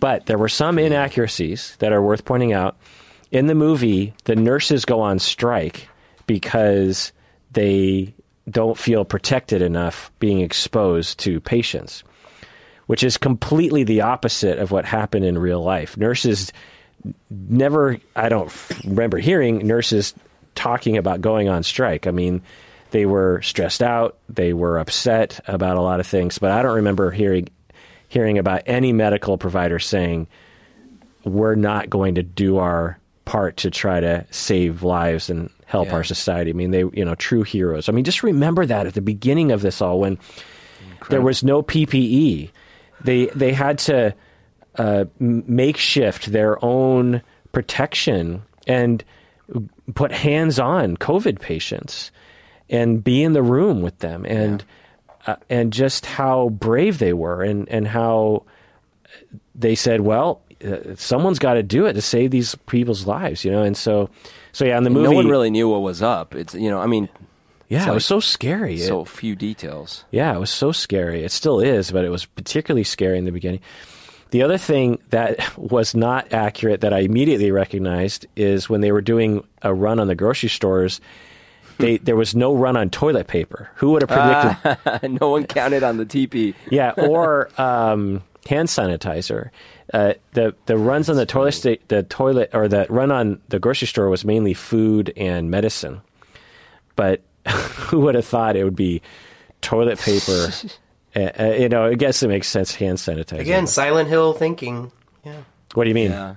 But there were some inaccuracies that are worth pointing out. In the movie, the nurses go on strike because they don't feel protected enough being exposed to patients, which is completely the opposite of what happened in real life. Nurses I don't remember hearing nurses talking about going on strike. I mean, they were stressed out. They were upset about a lot of things, but I don't remember hearing about any medical provider saying, we're not going to do our part to try to save lives and help our society. I mean, they, true heroes. I mean, just remember that at the beginning of this all, when there was no PPE, they had to makeshift their own protection and put hands on COVID patients and be in the room with them. And just how brave they were and how they said, well, someone's got to do it to save these people's lives, you know? And so yeah, in the movie... No one really knew what was up. It's, Yeah, it was so scary. So few details. Yeah, it was so scary. It still is, but it was particularly scary in the beginning. The other thing that was not accurate that I immediately recognized is when they were doing a run on the grocery stores... There was no run on toilet paper. Who would have predicted? No one counted on the TP. Yeah, or hand sanitizer. The runs on the run on the grocery store was mainly food and medicine. But who would have thought it would be toilet paper? I guess it makes sense. Hand sanitizer again. Silent Hill thinking. Yeah. What do you mean? Yeah.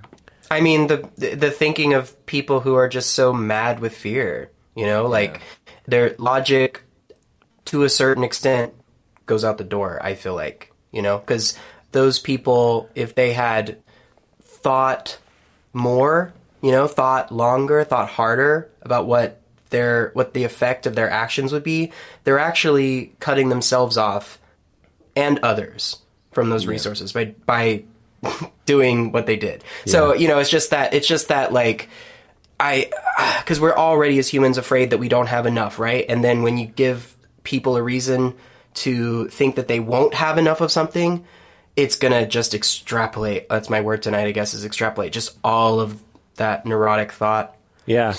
I mean the thinking of people who are just so mad with fear. Their logic, to a certain extent, goes out the door, I feel like, because those people, if they had thought more you know, thought longer, thought harder about what the effect of their actions would be, they're actually cutting themselves off and others from those resources by doing what they did. Yeah. So, you know, it's just that like, because we're already as humans afraid that we don't have enough, right? And then when you give people a reason to think that they won't have enough of something, it's going to just extrapolate. That's my word tonight, I guess, is extrapolate. Just all of that neurotic thought. Yeah.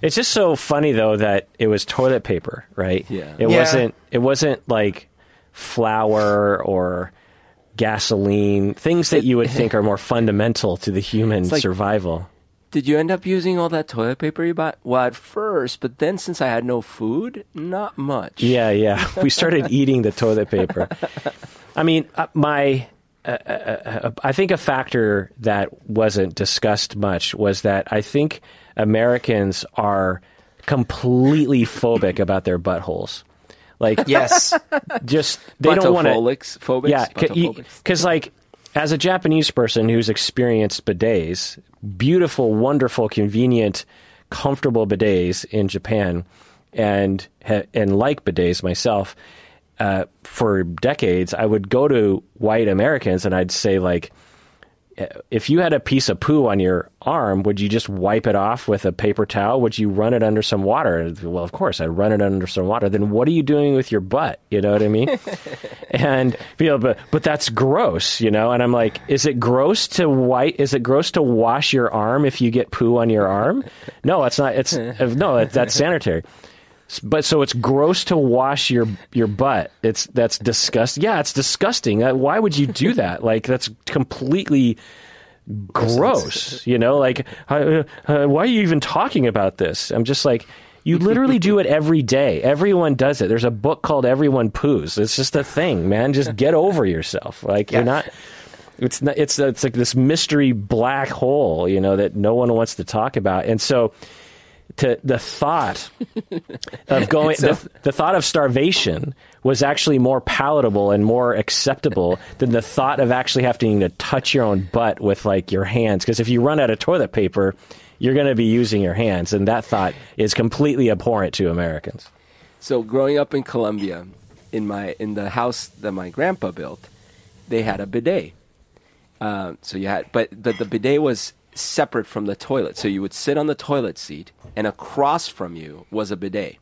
It's just so funny, though, that it was toilet paper, right? Yeah. It wasn't like flour or gasoline, things that you would think are more fundamental to the human survival. Did you end up using all that toilet paper you bought? Well, at first, but then since I had no food, not much. Yeah. We started eating the toilet paper. I mean, I think a factor that wasn't discussed much was that I think Americans are completely phobic about their buttholes. Like, yes, just they don't want to. Phobics. Yeah, because like as a Japanese person who's experienced bidets, beautiful, wonderful, convenient, comfortable bidets in Japan, and like bidets myself. For decades, I would go to white Americans and I'd say, like, if you had a piece of poo on your arm, would you just wipe it off with a paper towel? Would you run it under some water? And, well, of course, I'd run it under some water. Then what are you doing with your butt? You know what I mean? And but that's gross, you know? And I'm like, is it gross to wash your arm if you get poo on your arm? No, it's not. That's sanitary. But so it's gross to wash your butt. That's disgusting. Yeah, it's disgusting. Why would you do that? Like, that's completely gross. You know, like, why are you even talking about this? I'm just like, you literally do it every day. Everyone does it. There's a book called Everyone Poos. It's just a thing, man. Just get over yourself. Like, you're not. It's like this mystery black hole, you know, that no one wants to talk about, and so. To the thought of going, the thought of starvation was actually more palatable and more acceptable than the thought of actually having to touch your own butt with like your hands. Because if you run out of toilet paper, you're going to be using your hands, and that thought is completely abhorrent to Americans. So, growing up in Colombia, in the house that my grandpa built, they had a bidet. But the bidet was separate from the toilet. So you would sit on the toilet seat and across from you was a bidet.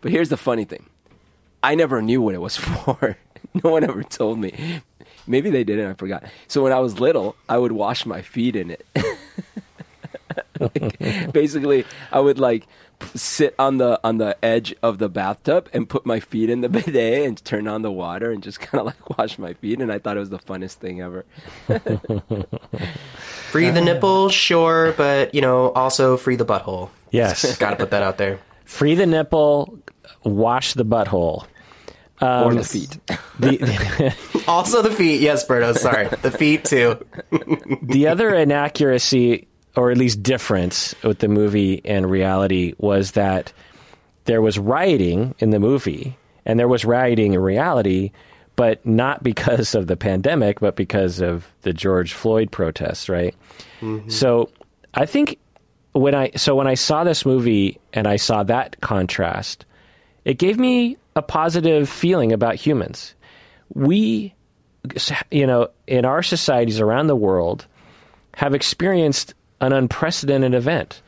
But here's the funny thing. I never knew what it was for. No one ever told me. Maybe they didn't. I forgot. So when I was little, I would wash my feet in it. Like, basically, I would like sit on the edge of the bathtub and put my feet in the bidet and turn on the water and just kind of like wash my feet. And I thought it was the funnest thing ever. Free the nipple, sure, but, you know, also free the butthole. Yes. Got to put that out there. Free the nipple, wash the butthole. Or the feet. Also the feet. Yes, Berto, sorry. The feet, too. The other inaccuracy, or at least difference with the movie and reality, was that there was rioting in the movie and there was rioting in reality, but not because of the pandemic, but because of the George Floyd protests. Right. Mm-hmm. So I think when I saw this movie and I saw that contrast, it gave me a positive feeling about humans. We, you know, in our societies around the world have experienced an unprecedented event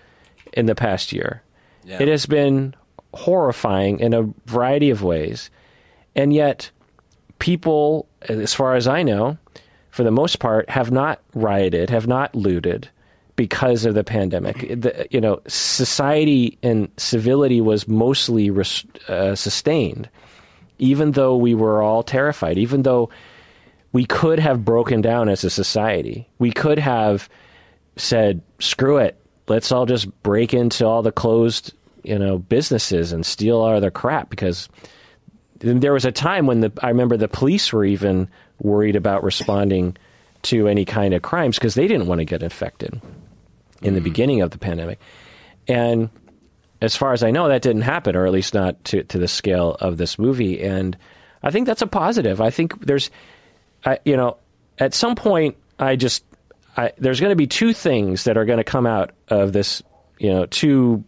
in the past year. Yeah. It has been horrifying in a variety of ways. And yet people, as far as I know, for the most part, have not rioted, have not looted because of the pandemic. You know, society and civility was mostly sustained, even though we were all terrified, even though we could have broken down as a society. We could have said, screw it, let's all just break into all the closed, you know, businesses and steal all their crap, because there was a time when I remember the police were even worried about responding to any kind of crimes because they didn't want to get infected in the beginning of the pandemic. And as far as I know, that didn't happen, or at least not to the scale of this movie. And I think that's a positive. I think there's, at some point I just there's going to be two things that are going to come out of this, you know, two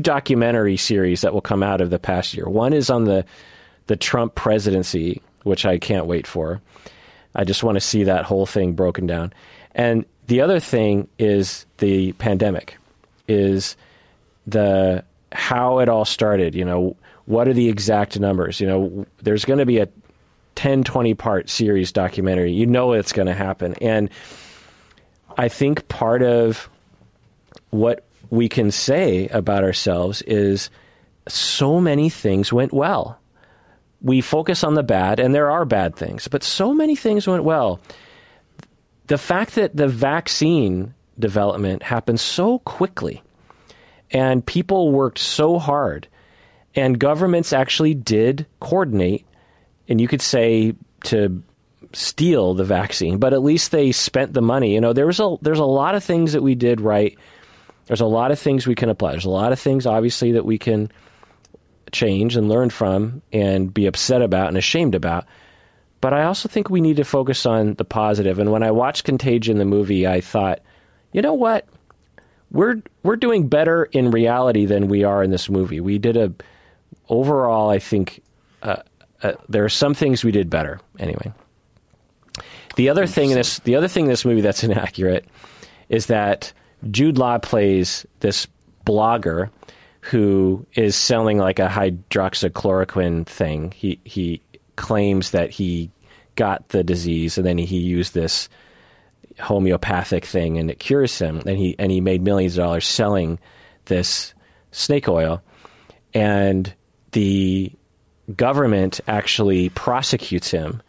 documentary series that will come out of the past year. One is on the Trump presidency, which I can't wait for. I just want to see that whole thing broken down. And the other thing is the pandemic, is the how it all started. You know, what are the exact numbers? You know, there's going to be a 10-20-part series documentary. You know it's going to happen. And I think part of what we can say about ourselves is so many things went well. We focus on the bad, and there are bad things, but so many things went well. The fact that the vaccine development happened so quickly and people worked so hard and governments actually did coordinate, and you could say to steal the vaccine, but at least they spent the money. You know, there's a lot of things that we did right. There's a lot of things we can apply. There's a lot of things, obviously, that we can change and learn from and be upset about and ashamed about. But I also think we need to focus on the positive. And when I watched Contagion, the movie, I thought, you know what? We're doing better in reality than we are in this movie. We did overall, I think there are some things we did better. Anyway, the other thing in this movie that's inaccurate is that Jude Law plays this blogger who is selling like a hydroxychloroquine thing. He claims that he got the disease and then he used this homeopathic thing and it cures him. And he made millions of dollars selling this snake oil. And the government actually prosecutes him.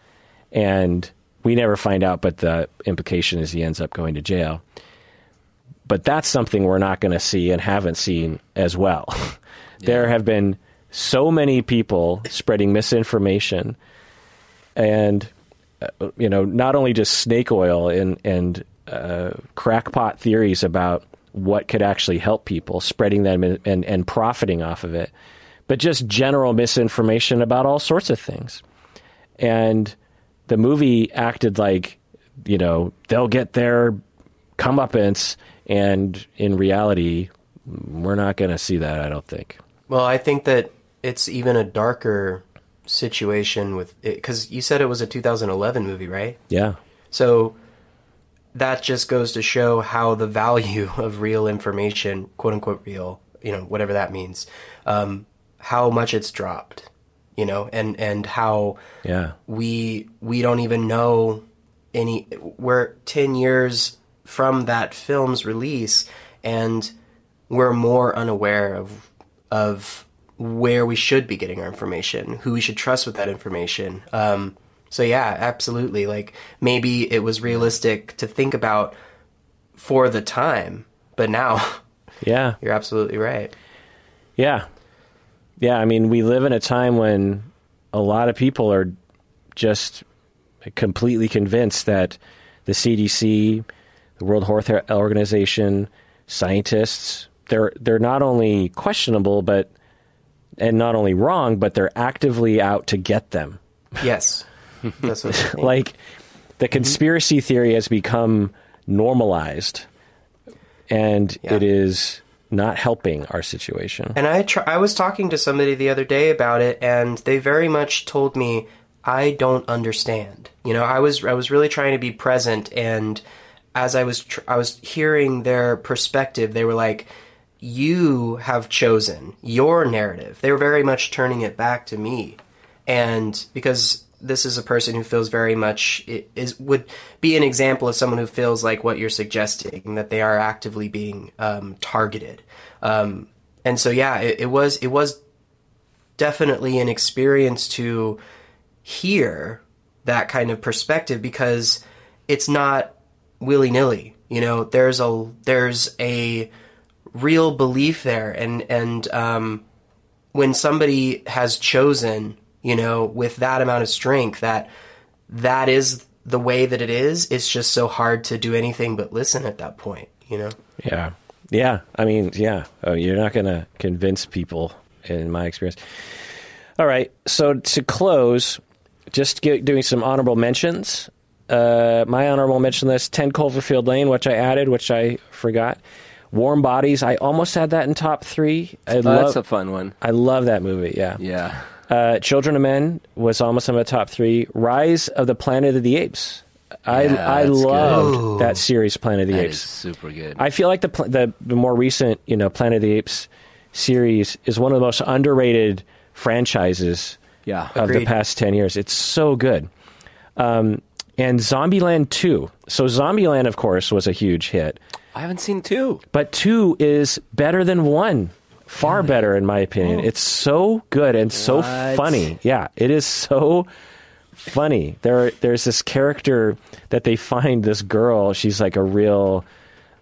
And we never find out, but the implication is he ends up going to jail. But that's something we're not going to see and haven't seen as well. There have been so many people spreading misinformation and, you know, not only just snake oil and crackpot theories about what could actually help people, spreading them and profiting off of it, but just general misinformation about all sorts of things. And the movie acted like, you know, they'll get their comeuppance. And in reality, we're not going to see that, I don't think. Well, I think that it's even a darker situation with it, because you said it was a 2011 movie, right? Yeah. So that just goes to show how the value of real information, quote unquote real, you know, whatever that means, how much it's dropped, you know, and how we don't even know we're 10 years from that film's release, and we're more unaware of where we should be getting our information, who we should trust with that information. So yeah, absolutely. Like, maybe it was realistic to think about for the time, but now, yeah, you're absolutely right. Yeah. Yeah. I mean, we live in a time when a lot of people are just completely convinced that the CDC, the World Health Organization, scientists, they're not only questionable, but, and not only wrong, but they're actively out to get them. Yes. That's what like, the conspiracy theory has become normalized, and it is not helping our situation. And I was talking to somebody the other day about it, and they very much told me, I don't understand. You know, I was really trying to be present, and as I was hearing their perspective, they were like, you have chosen your narrative. They were very much turning it back to me. And because this is a person who feels very much would be an example of someone who feels like what you're suggesting, that they are actively being targeted. And so, yeah, it was definitely an experience to hear that kind of perspective, because it's not willy-nilly, you know, there's a real belief there. And when somebody has chosen, you know, with that amount of strength, that is the way that it is, it's just so hard to do anything but listen at that point, you know? Yeah. Yeah. I mean, yeah. Oh, you're not going to convince people, in my experience. All right. So to close, just doing some honorable mentions. my honorable mention list, 10 Cloverfield Lane, which I added, which I forgot. Warm Bodies. I almost had that in top three. That's a fun one. I love that movie. Yeah. Yeah. Children of Men was almost in my top three. Rise of the Planet of the Apes. I loved that series, Planet of the Apes. Is super good. I feel like the more recent, Planet of the Apes series is one of the most underrated franchises of the past 10 years. It's so good. And Zombieland 2. So Zombieland, of course, was a huge hit. I haven't seen 2. But 2 is better than 1. Far better, in my opinion. It's so good and so funny. Yeah, it is so funny. There's this character that they find, this girl. She's like a real,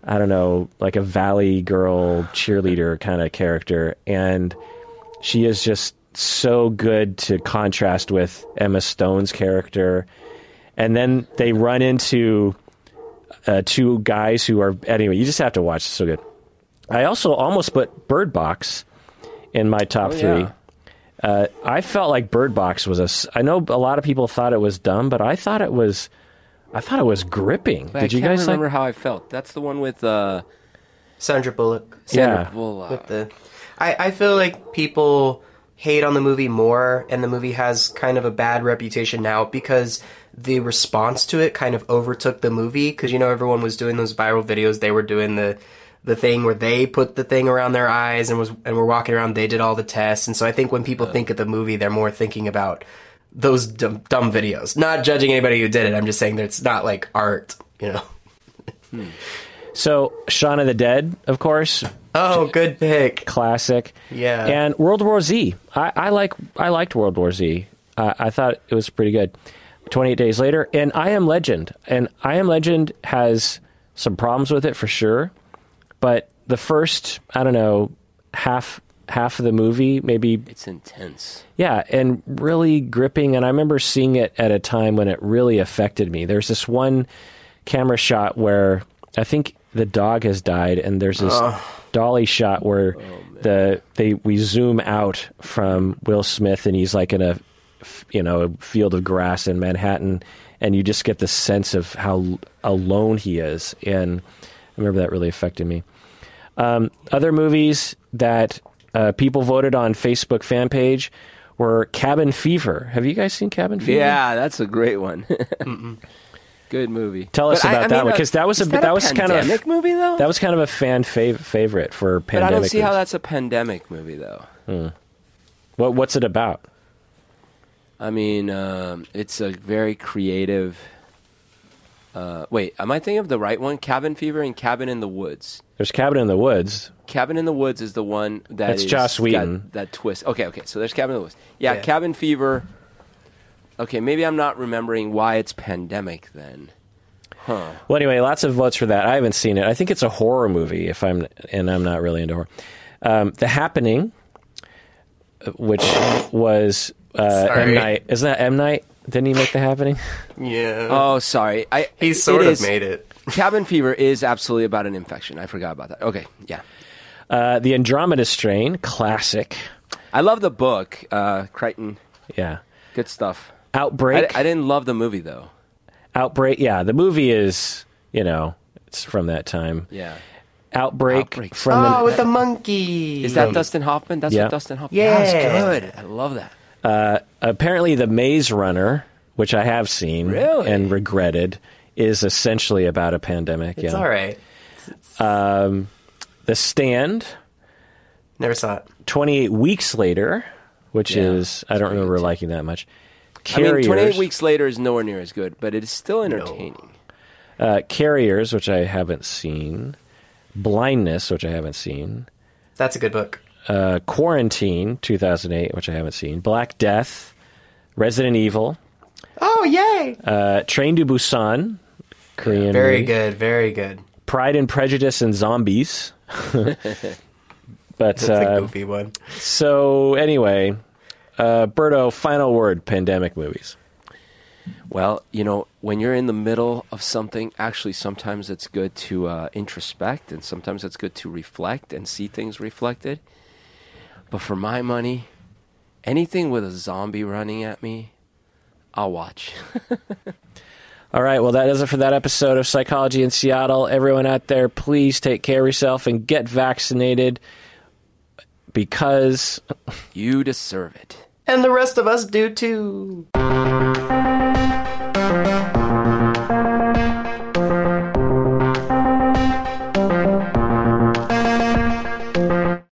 I don't know, like a valley girl cheerleader kind of character. And she is just so good to contrast with Emma Stone's character. And then they run into two guys who are... Anyway, you just have to watch. It's so good. I also almost put Bird Box in my top three. Yeah. I felt like Bird Box was I know a lot of people thought it was dumb, but I thought it was. I thought it was gripping. But I remember how I felt. That's the one with Sandra Bullock. Sandra Bullock. I feel like people hate on the movie more, and the movie has kind of a bad reputation now because the response to it kind of overtook the movie. Because everyone was doing those viral videos. They were doing the thing where they put the thing around their eyes and were walking around. They did all the tests. And so I think when people think of the movie, they're more thinking about those dumb videos. Not judging anybody who did it. I'm just saying that it's not like art, So Shaun of the Dead, of course. Oh, good pick. Classic. Yeah. And World War Z. I liked World War Z. I thought it was pretty good. 28 Days Later. And I Am Legend. And I Am Legend has some problems with it for sure. But the first, I don't know, half of the movie, maybe... It's intense. Yeah, and really gripping. And I remember seeing it at a time when it really affected me. There's this one camera shot where I think the dog has died, and there's this dolly shot where we zoom out from Will Smith, and he's like in a a field of grass in Manhattan, and you just get the sense of how alone he is. And I remember that really affected me. Other movies that people voted on Facebook fan page were Cabin Fever. Have you guys seen Cabin Fever? Yeah, that's a great one. Good movie. Tell us about that one, because that was kind of a pandemic movie, though. That was kind of a fan favorite for pandemic. But I don't see how that's a pandemic movie, though. What's it about? I mean, it's a very creative. Wait, am I thinking of the right one? Cabin Fever and Cabin in the Woods. There's Cabin in the Woods. Cabin in the Woods is the one that's Joss Whedon. That twist. Okay. So there's Cabin in the Woods. Yeah, Cabin Fever. Okay, maybe I'm not remembering why it's pandemic then. Huh. Well, anyway, lots of votes for that. I haven't seen it. I think it's a horror movie. I'm not really into horror. The Happening, which was M. Night. Isn't that M. Night? Didn't he make The Happening? Yeah. Oh, sorry. He sort of made it. Cabin Fever is absolutely about an infection. I forgot about that. Okay, yeah. The Andromeda Strain, classic. I love the book, Crichton. Yeah. Good stuff. Outbreak. I didn't love the movie, though. Outbreak, yeah. The movie is, it's from that time. Yeah. Outbreak. With the monkey. Is that Dustin Hoffman? That's with Dustin Hoffman. Yeah. That was good. I love that. Apparently The Maze Runner, which I have seen and regretted, is essentially about a pandemic. It's all right. The Stand. Never saw it. 28 Weeks Later, which is, I don't remember liking that much. Carriers. I mean, 28 Weeks Later is nowhere near as good, but it is still entertaining. No. Carriers, which I haven't seen. Blindness, which I haven't seen. That's a good book. Quarantine 2008, which I haven't seen. Black Death, Resident Evil. Oh, yay! Train to Busan, Korean. Very movie. Good, very good. Pride and Prejudice and Zombies. But that's a goofy one. So anyway, Berto, final word: pandemic movies. Well, when you're in the middle of something, actually, sometimes it's good to introspect, and sometimes it's good to reflect and see things reflected. But for my money, anything with a zombie running at me, I'll watch. All right, well, that does it for that episode of Psychology in Seattle. Everyone out there, please take care of yourself and get vaccinated because... you deserve it. And the rest of us do, too.